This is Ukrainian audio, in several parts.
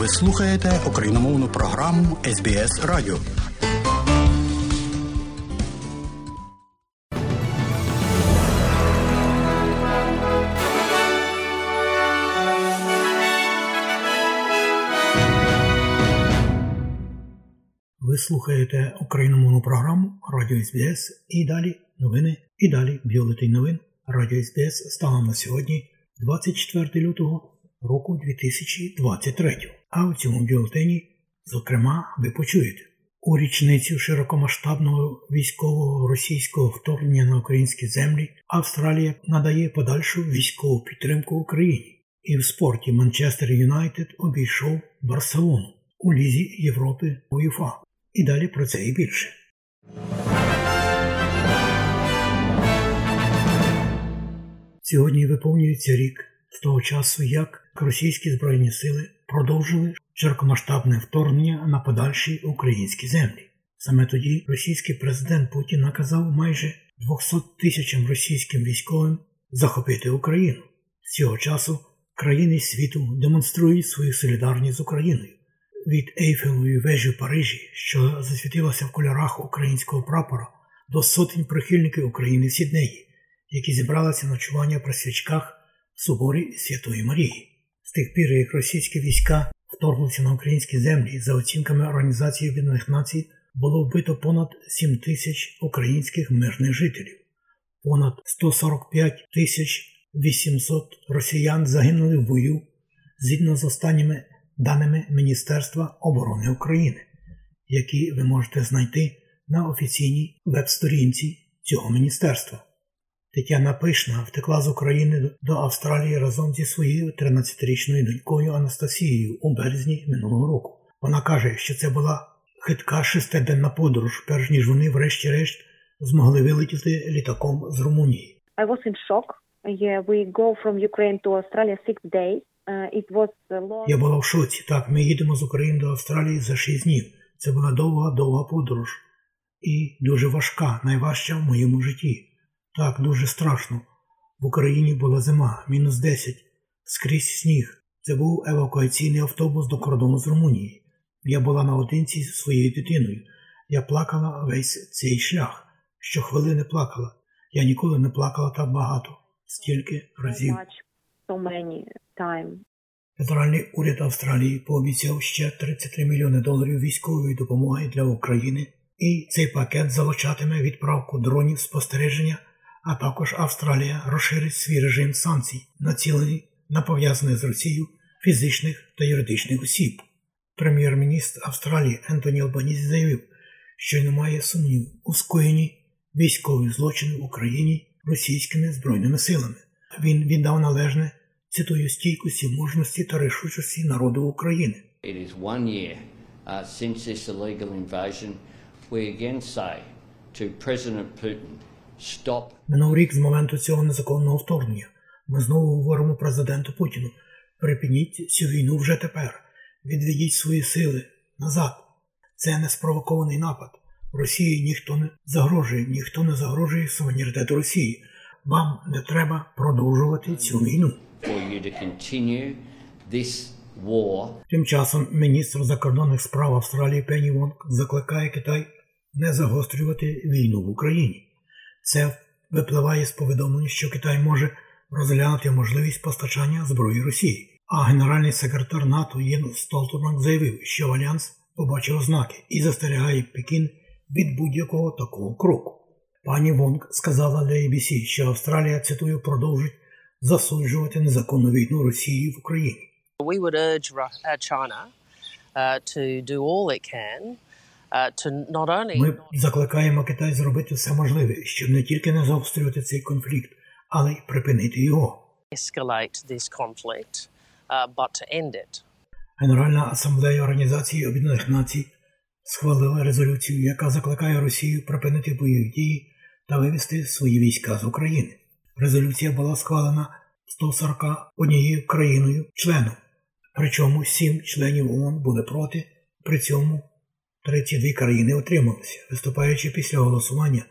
Ви слухаєте україномовну програму SBS Радіо. Ви слухаєте україномовну програму Радіо SBS і далі новини, і далі бюлетень новин Радіо SBS станом на сьогодні 24 лютого року 2023. А у цьому бюлетені, зокрема, ви почуєте. У річницю широкомасштабного військового російського вторгнення на українські землі Австралія надає подальшу військову підтримку Україні. І в спорті Манчестер Юнайтед обійшов Барселону у Лізі Європи УЄФА. І далі про це і більше. Сьогодні виповнюється рік з того часу, як російські збройні сили продовжили широкомасштабне вторгнення на подальші українські землі. Саме тоді російський президент Путін наказав майже 200 тисячам російським військовим захопити Україну. З цього часу країни світу демонструють свою солідарність з Україною. Від Ейфелевої вежі в Парижі, що засвітилася в кольорах українського прапора, до сотень прихильників України в Сіднеї, які зібралися на ночування при свічках в соборі Святої Марії. З тих пір, як російські війська вторглися на українські землі, за оцінками Організації Об'єднаних Націй, було вбито понад 7 тисяч українських мирних жителів. Понад 145 тисяч 800 росіян загинули в бою, згідно з останніми даними Міністерства оборони України, які ви можете знайти на офіційній веб-сторінці цього міністерства. Тетяна Пішна втекла з України до Австралії разом зі своєю 13-річною донькою Анастасією у березні минулого року. Вона каже, що це була хитка шестиденна подорож, перш ніж вони врешті-решт змогли вилетіти літаком з Румунії. I was in shock. Yeah, we go from Ukraine to Australia 6 days. Я була в шоці. Так, ми їдемо з України до Австралії за 6 днів. Це була довга подорож. І дуже важка, найважча в моєму житті. Так, дуже страшно. В Україні була зима, мінус 10, скрізь сніг. Це був евакуаційний автобус до кордону з Румунії. Я була наодинці зі своєю дитиною. Я плакала весь цей шлях. Щохвилини плакала. Я ніколи не плакала так багато. Стільки разів. Федеральний уряд Австралії пообіцяв ще $33 мільйони військової допомоги для України, і цей пакет залучатиме відправку дронів спостереження, а також Австралія розширить свій режим санкцій, націлений на пов'язаних з Росією фізичних та юридичних осіб. Прем'єр-міністр Австралії Ентоні Албанізі заявив, що немає сумнів у скоєнні військових злочинів в Україні російськими збройними силами. Він віддав належне, цитую, стійкості, мужності та рішучості народу України. It is 1 year since this illegal invasion. We again say to President Putin, stop. Минув рік з моменту цього незаконного вторгнення. Ми знову говоримо президенту Путіну: припиніть цю війну вже тепер. Відведіть свої сили назад. Це не спровокований напад. Росії ніхто не загрожує суверенітету Росії. Вам не треба продовжувати цю війну. Тим часом міністр закордонних справ Австралії Пені Вонг закликає Китай не загострювати війну в Україні. Це випливає з повідомлення, що Китай може розглянути можливість постачання зброї Росії. А генеральний секретар НАТО Єнс Столтенберг заявив, що Альянс побачив ознаки і застерігає Пекін від будь-якого такого кроку. Пані Вонг сказала для BBC, що Австралія, цитую, продовжить засуджувати незаконну війну Росії в Україні. We would urge China to do all it can to not only. Ми закликаємо Китай зробити все можливе, щоб не тільки не загострювати цей конфлікт, але й припинити його. Escalate this conflict, but to end it. Генеральна асамблея Організації Об'єднаних Націй схвалила резолюцію, яка закликає Росію припинити бойові дії та вивести свої війська з України. Резолюція була схвалена 141 країною-членом, причому 7 членів ООН були проти, при цьому 32 країни утрималися. Виступаючи після голосування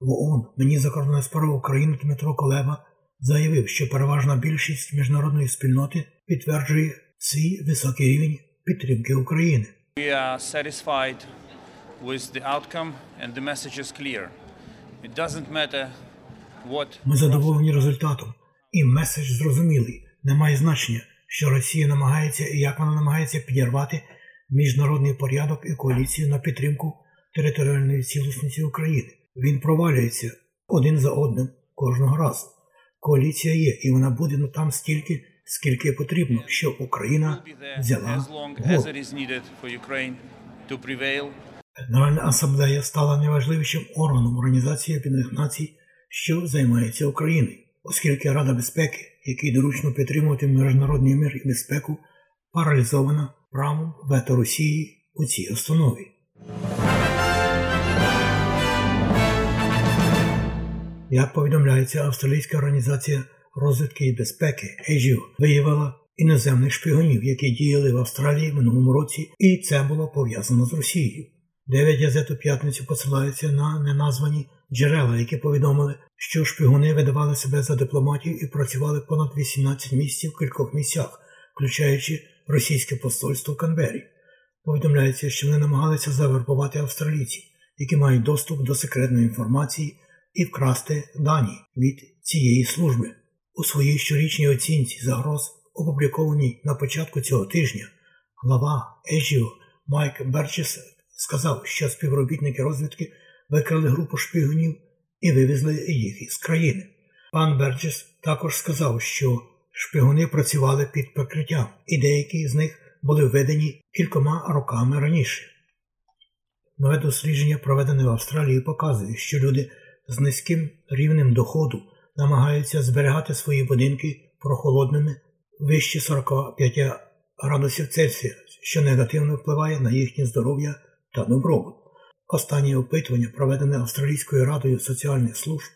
в ООН, міністр закордонних справ України Дмитро Кулеба заявив, що переважна більшість міжнародної спільноти підтверджує свій високий рівень підтримки України. We are satisfied with the outcome and the message is clear. It doesn't matter what. Ми задоволені результатом, і меседж зрозумілий. Немає значення, що Росія намагається і як вона намагається підірвати міжнародний порядок і коаліцію на підтримку територіальної цілісності України. Він провалюється один за одним кожного разу. Коаліція є, і вона буде там стільки, скільки потрібно, щоб Україна взяла голову. Генеральна асамблея стала найважливішим органом Організації Об'єднаних Націй, що займається Україною, оскільки Рада безпеки, якій доручно підтримувати міжнародний мир і безпеку, паралізована правом вето Росії у цій установі. Як повідомляється, Австралійська організація розвідки і безпеки ACOSS виявила іноземних шпигунів, які діяли в Австралії минулому році, і це було пов'язано з Росією. 9 газет у п'ятницю посилаються на неназвані джерела, які повідомили, що шпигуни видавали себе за дипломатів і працювали понад 18 місяців в кількох місцях, включаючи російське посольство в Канбері. Повідомляється, що вони намагалися завербувати австралійців, які мають доступ до секретної інформації, і вкрасти дані від цієї служби. У своїй щорічній оцінці загроз, опублікованій на початку цього тижня, глава ACOSS Майк Берджес сказав, що співробітники розвідки викрали групу шпигунів і вивезли їх із країни. Пан Берджес також сказав, що шпигуни працювали під прикриттям, і деякі з них були введені кількома роками раніше. Нове дослідження, проведене в Австралії, показує, що люди з низьким рівнем доходу намагаються зберігати свої будинки прохолодними вище 45 градусів Цельсія, що негативно впливає на їхнє здоров'я та добробут. Останнє опитування, проведене Австралійською радою соціальних служб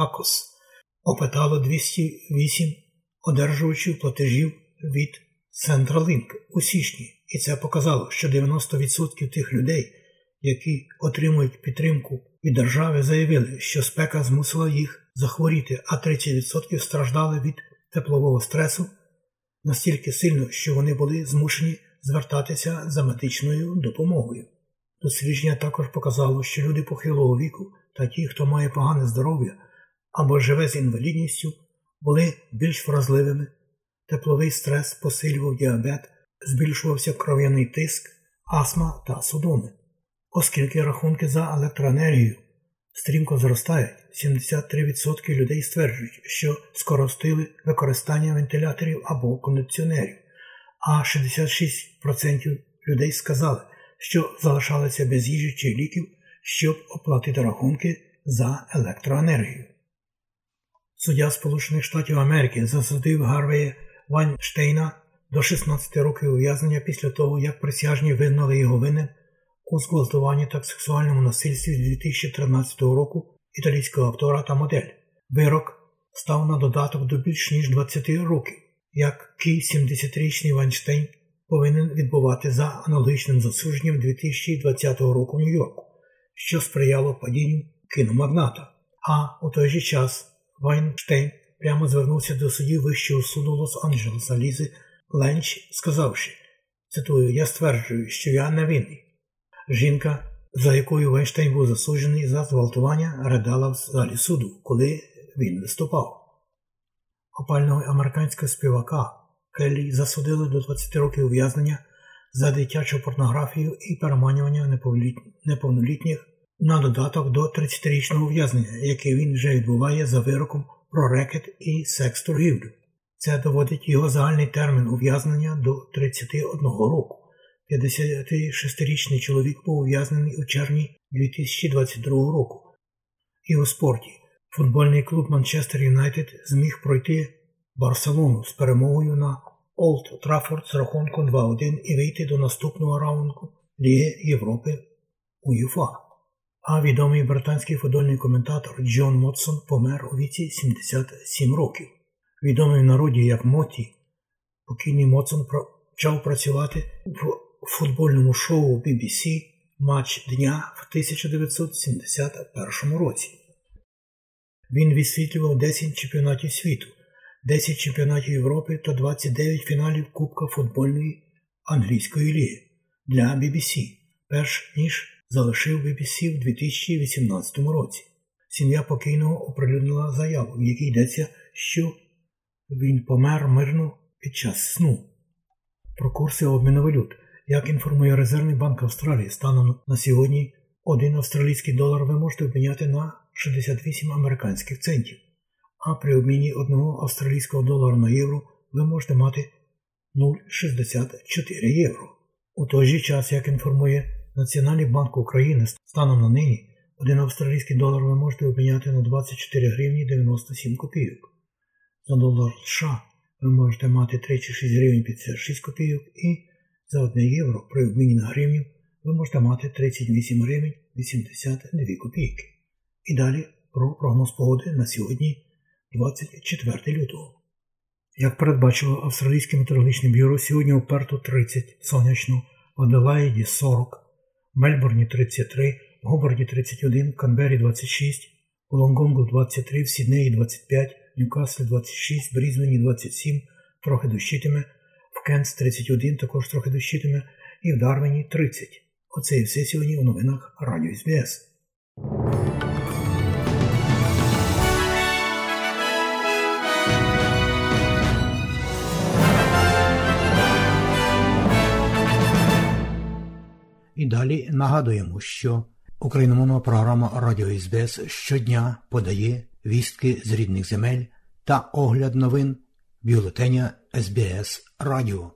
ACOSS, опитало 208 одержувачів платежів від Центролинк у січні, і це показало, що 90% тих людей, які отримують підтримку від держави, заявили, що спека змусила їх захворіти, а 30% страждали від теплового стресу настільки сильно, що вони були змушені звертатися за медичною допомогою. Дослідження також показало, що люди похилого віку та ті, хто має погане здоров'я або живе з інвалідністю, були більш вразливими. Тепловий стрес посилював діабет, збільшувався кров'яний тиск, астма та судоми. Оскільки рахунки за електроенергію стрімко зростають, 73% людей стверджують, що скоротили використання вентиляторів або кондиціонерів, а 66% людей сказали, що залишалися без їжі чи ліків, щоб оплатити рахунки за електроенергію. Суддя Сполучених Штатів Америки засудив Гарві Вайнштейна до 16 років ув'язнення після того, як присяжні визнали його винним у зґвалтуванні та сексуальному насильстві з 2013 року італійського автора та модель. Вирок став на додаток до більш ніж 20 років, який 70-річний Вайнштейн повинен відбувати за аналогічним засудженням 2020 року в Нью-Йорку, що сприяло падінню кіномагната. А у той же час Вайнштейн прямо звернувся до судді Вищого суду Лос-Анджелеса Лізи Ленч, сказавши, цитую, «Я стверджую, що я не винний». Жінка, за якою Вайнштейн був засуджений за зґвалтування, ридала в залі суду, коли він виступав. Опального американського співака Келлі засудили до 20 років ув'язнення за дитячу порнографію і переманювання неповнолітніх на додаток до 30-річного ув'язнення, яке він вже відбуває за вироком про рекет і секс-торгівлю. Це доводить його загальний термін ув'язнення до 31 року. 56-річний чоловік був ув'язнений у червні 2022 року. І у спорті. Футбольний клуб Манчестер Юнайтед зміг пройти Барселону з перемогою на Олд Траффорд з рахунком 2-1 і вийти до наступного раунду Ліги Європи УЄФА. А відомий британський футбольний коментатор Джон Мотсон помер у віці 77 років. Відомий в народі як Моті, покійний Мотсон почав працювати в футбольному шоу BBC «Матч дня» в 1971 році. Він відсвітлював 10 чемпіонатів світу, 10 чемпіонатів Європи та 29 фіналів Кубка футбольної англійської ліги для BBC, перш ніж залишив BBC в 2018 році. Сім'я покійного оприлюднила заяву, в якій йдеться, що він помер мирно під час сну. Про курси обміну валют. Як інформує Резервний банк Австралії, станом на сьогодні 1 австралійський долар ви можете обміняти на 68 американських центів. А при обміні 1 австралійського долара на євро ви можете мати 0,64 євро. У той же час, як інформує Національний банк України, станом на нині 1 австралійський долар ви можете обміняти на 24 гривні 97 копійок. За долар США ви можете мати 36 гривень 56 копійок і за 1 євро при обміні на гривню ви можете мати 38 гривень 82 копійки. І далі про прогноз погоди на сьогодні, 24 лютого. Як передбачило Австралійське метеорологічне бюро, сьогодні у Перту 30, сонячно, в Аделаїді 40, в Мельбурні 33, в Гобарді 31, в Канбері 26, у Лонгонгу 23, в Сіднеї 25, в Ньюкаслі 26, в Брізбені 27, трохи дощитиме, в Кенс 31, також трохи дощитиме, і в Дарвіні 30. Оце і все сьогодні у новинах Радіо СБС. І далі нагадуємо, що україномовна програма Радіо СБС щодня подає вістки з рідних земель та огляд новин бюлетеня СБС Радіо.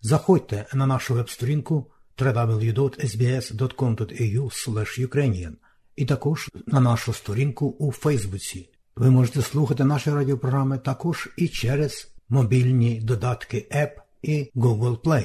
Заходьте на нашу веб-сторінку www.sbs.com.au/ukrainian і також на нашу сторінку у Фейсбуці. Ви можете слухати наші радіопрограми також і через мобільні додатки App і Google Play.